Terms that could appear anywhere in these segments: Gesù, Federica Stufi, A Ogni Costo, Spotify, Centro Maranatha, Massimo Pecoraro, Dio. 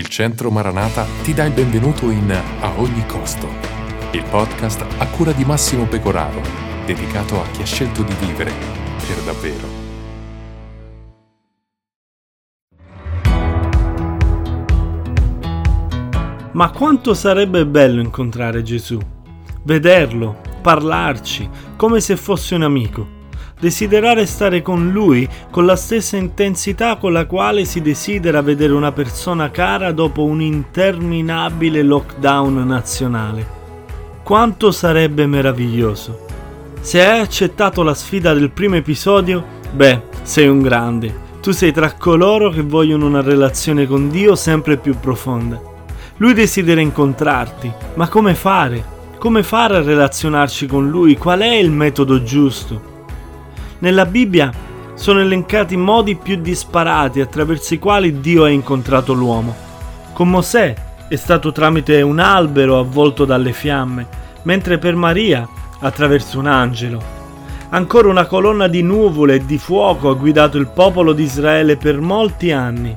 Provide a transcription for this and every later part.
Il Centro Maranatha ti dà il benvenuto in A Ogni Costo, il podcast a cura di Massimo Pecoraro, dedicato a chi ha scelto di vivere per davvero. Ma quanto sarebbe bello incontrare Gesù, vederlo, parlarci, come se fosse un amico, desiderare stare con Lui con la stessa intensità con la quale si desidera vedere una persona cara dopo un interminabile lockdown nazionale. Quanto sarebbe meraviglioso! Se hai accettato la sfida del primo episodio, sei un grande. Tu sei tra coloro che vogliono una relazione con Dio sempre più profonda. Lui desidera incontrarti, ma come fare? Come fare a relazionarci con Lui? Qual è il metodo giusto? Nella Bibbia sono elencati i modi più disparati attraverso i quali Dio ha incontrato l'uomo. Con Mosè è stato tramite un albero avvolto dalle fiamme, mentre per Maria attraverso un angelo. Ancora una colonna di nuvole e di fuoco ha guidato il popolo di Israele per molti anni.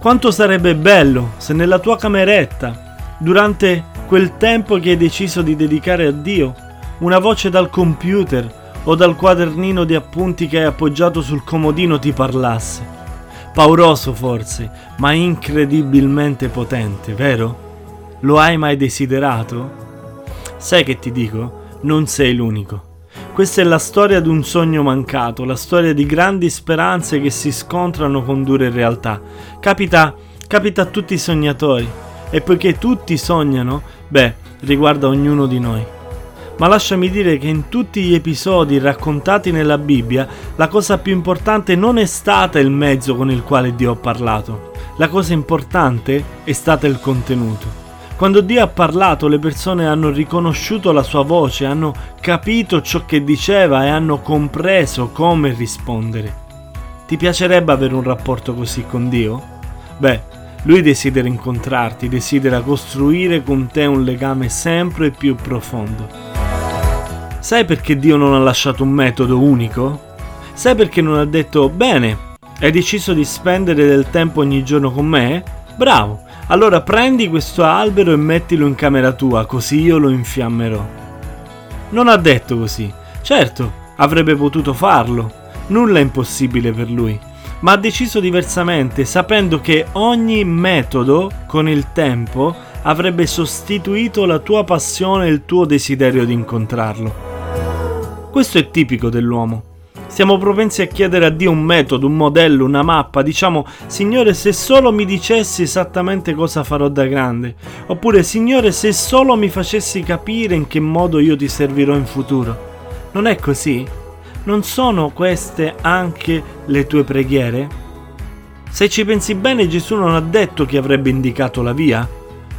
Quanto sarebbe bello se nella tua cameretta, durante quel tempo che hai deciso di dedicare a Dio, una voce dal computer o dal quadernino di appunti che hai appoggiato sul comodino ti parlasse. Pauroso forse, ma incredibilmente potente, vero? Lo hai mai desiderato? Sai che ti dico? Non sei l'unico. Questa è la storia di un sogno mancato, la storia di grandi speranze che si scontrano con dure realtà. Capita a tutti i sognatori, e poiché tutti sognano, riguarda ognuno di noi. Ma lasciami dire che in tutti gli episodi raccontati nella Bibbia, la cosa più importante non è stata il mezzo con il quale Dio ha parlato. La cosa importante è stato il contenuto. Quando Dio ha parlato, le persone hanno riconosciuto la sua voce, hanno capito ciò che diceva e hanno compreso come rispondere. Ti piacerebbe avere un rapporto così con Dio? Lui desidera incontrarti, desidera costruire con te un legame sempre più profondo. Sai perché Dio non ha lasciato un metodo unico? Sai perché non ha detto, bene, hai deciso di spendere del tempo ogni giorno con me? Bravo! Allora prendi questo albero e mettilo in camera tua, così io lo infiammerò. Non ha detto così. Certo, avrebbe potuto farlo. Nulla è impossibile per lui. Ma ha deciso diversamente, sapendo che ogni metodo, con il tempo, avrebbe sostituito la tua passione e il tuo desiderio di incontrarlo. Questo è tipico dell'uomo. Siamo propensi a chiedere a Dio un metodo, un modello, una mappa. Diciamo, Signore, se solo mi dicessi esattamente cosa farò da grande. Oppure, Signore, se solo mi facessi capire in che modo io ti servirò in futuro. Non è così? Non sono queste anche le tue preghiere? Se ci pensi bene, Gesù non ha detto che avrebbe indicato la via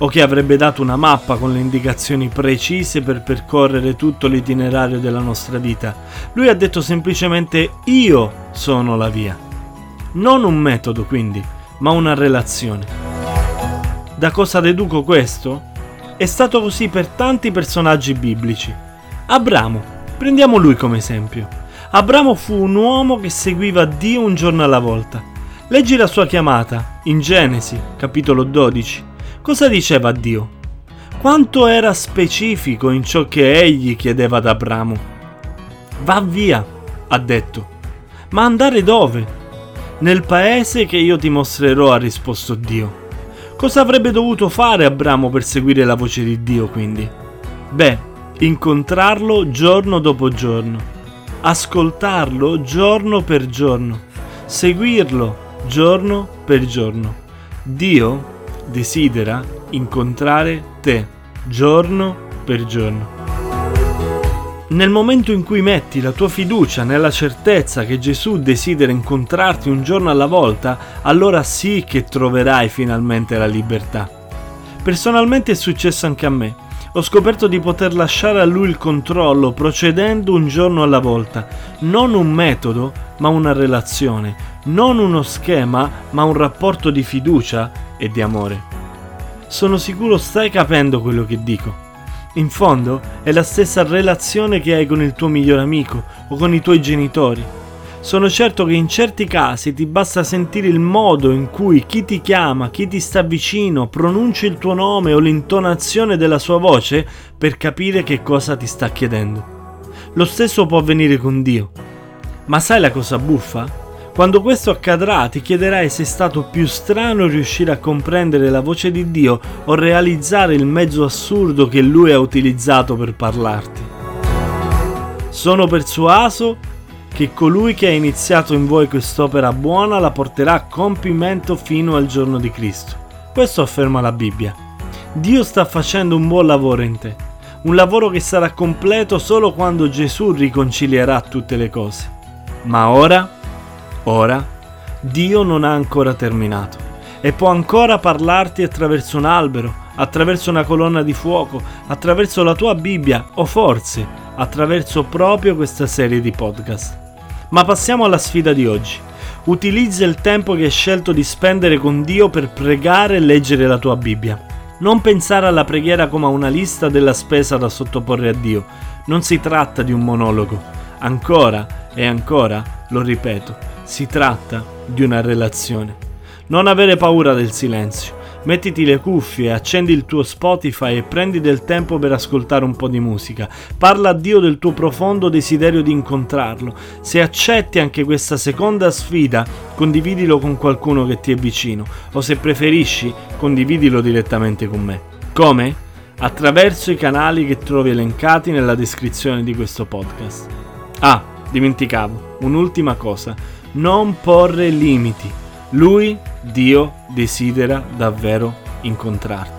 o che avrebbe dato una mappa con le indicazioni precise per percorrere tutto l'itinerario della nostra vita. Lui ha detto semplicemente io sono la via. Non un metodo quindi, ma una relazione. Da cosa deduco questo? È stato così per tanti personaggi biblici. Abramo, prendiamo lui come esempio. Abramo fu un uomo che seguiva Dio un giorno alla volta. Leggi la sua chiamata in Genesi, capitolo 12. Cosa diceva Dio? Quanto era specifico in ciò che egli chiedeva ad Abramo? Va via, ha detto. Ma andare dove? Nel paese che io ti mostrerò, ha risposto Dio. Cosa avrebbe dovuto fare Abramo per seguire la voce di Dio, quindi? Incontrarlo giorno dopo giorno, ascoltarlo giorno per giorno, seguirlo giorno per giorno. Dio desidera incontrare te giorno per giorno. Nel momento in cui metti la tua fiducia nella certezza che Gesù desidera incontrarti un giorno alla volta, allora sì che troverai finalmente la libertà. Personalmente è successo anche a me. Ho scoperto di poter lasciare a Lui il controllo procedendo un giorno alla volta. Non un metodo, ma una relazione. Non uno schema, ma un rapporto di fiducia e di amore. Sono sicuro stai capendo quello che dico. In fondo è la stessa relazione che hai con il tuo miglior amico o con i tuoi genitori. Sono certo che in certi casi ti basta sentire il modo in cui chi ti chiama, chi ti sta vicino, pronuncia il tuo nome o l'intonazione della sua voce per capire che cosa ti sta chiedendo. Lo stesso può avvenire con Dio. Ma sai la cosa buffa? Quando questo accadrà ti chiederai se è stato più strano riuscire a comprendere la voce di Dio o realizzare il mezzo assurdo che Lui ha utilizzato per parlarti. Sono persuaso che colui che ha iniziato in voi quest'opera buona la porterà a compimento fino al giorno di Cristo. Questo afferma la Bibbia. Dio sta facendo un buon lavoro in te, un lavoro che sarà completo solo quando Gesù riconcilierà tutte le cose. Ma ora, Dio non ha ancora terminato e può ancora parlarti attraverso un albero, attraverso una colonna di fuoco, attraverso la tua Bibbia o forse attraverso proprio questa serie di podcast. Ma passiamo alla sfida di oggi. Utilizza il tempo che hai scelto di spendere con Dio per pregare e leggere la tua Bibbia. Non pensare alla preghiera come a una lista della spesa da sottoporre a Dio. Non si tratta di un monologo. Ancora e ancora, lo ripeto, si tratta di una relazione. Non avere paura del silenzio. Mettiti le cuffie, accendi il tuo Spotify e prendi del tempo per ascoltare un po' di musica. Parla a Dio del tuo profondo desiderio di incontrarlo. Se accetti anche questa seconda sfida, condividilo con qualcuno che ti è vicino o se preferisci, condividilo direttamente con me. Come? Attraverso i canali che trovi elencati nella descrizione di questo podcast. Ah, dimenticavo, un'ultima cosa. Non porre limiti. Lui, Dio, desidera davvero incontrarti.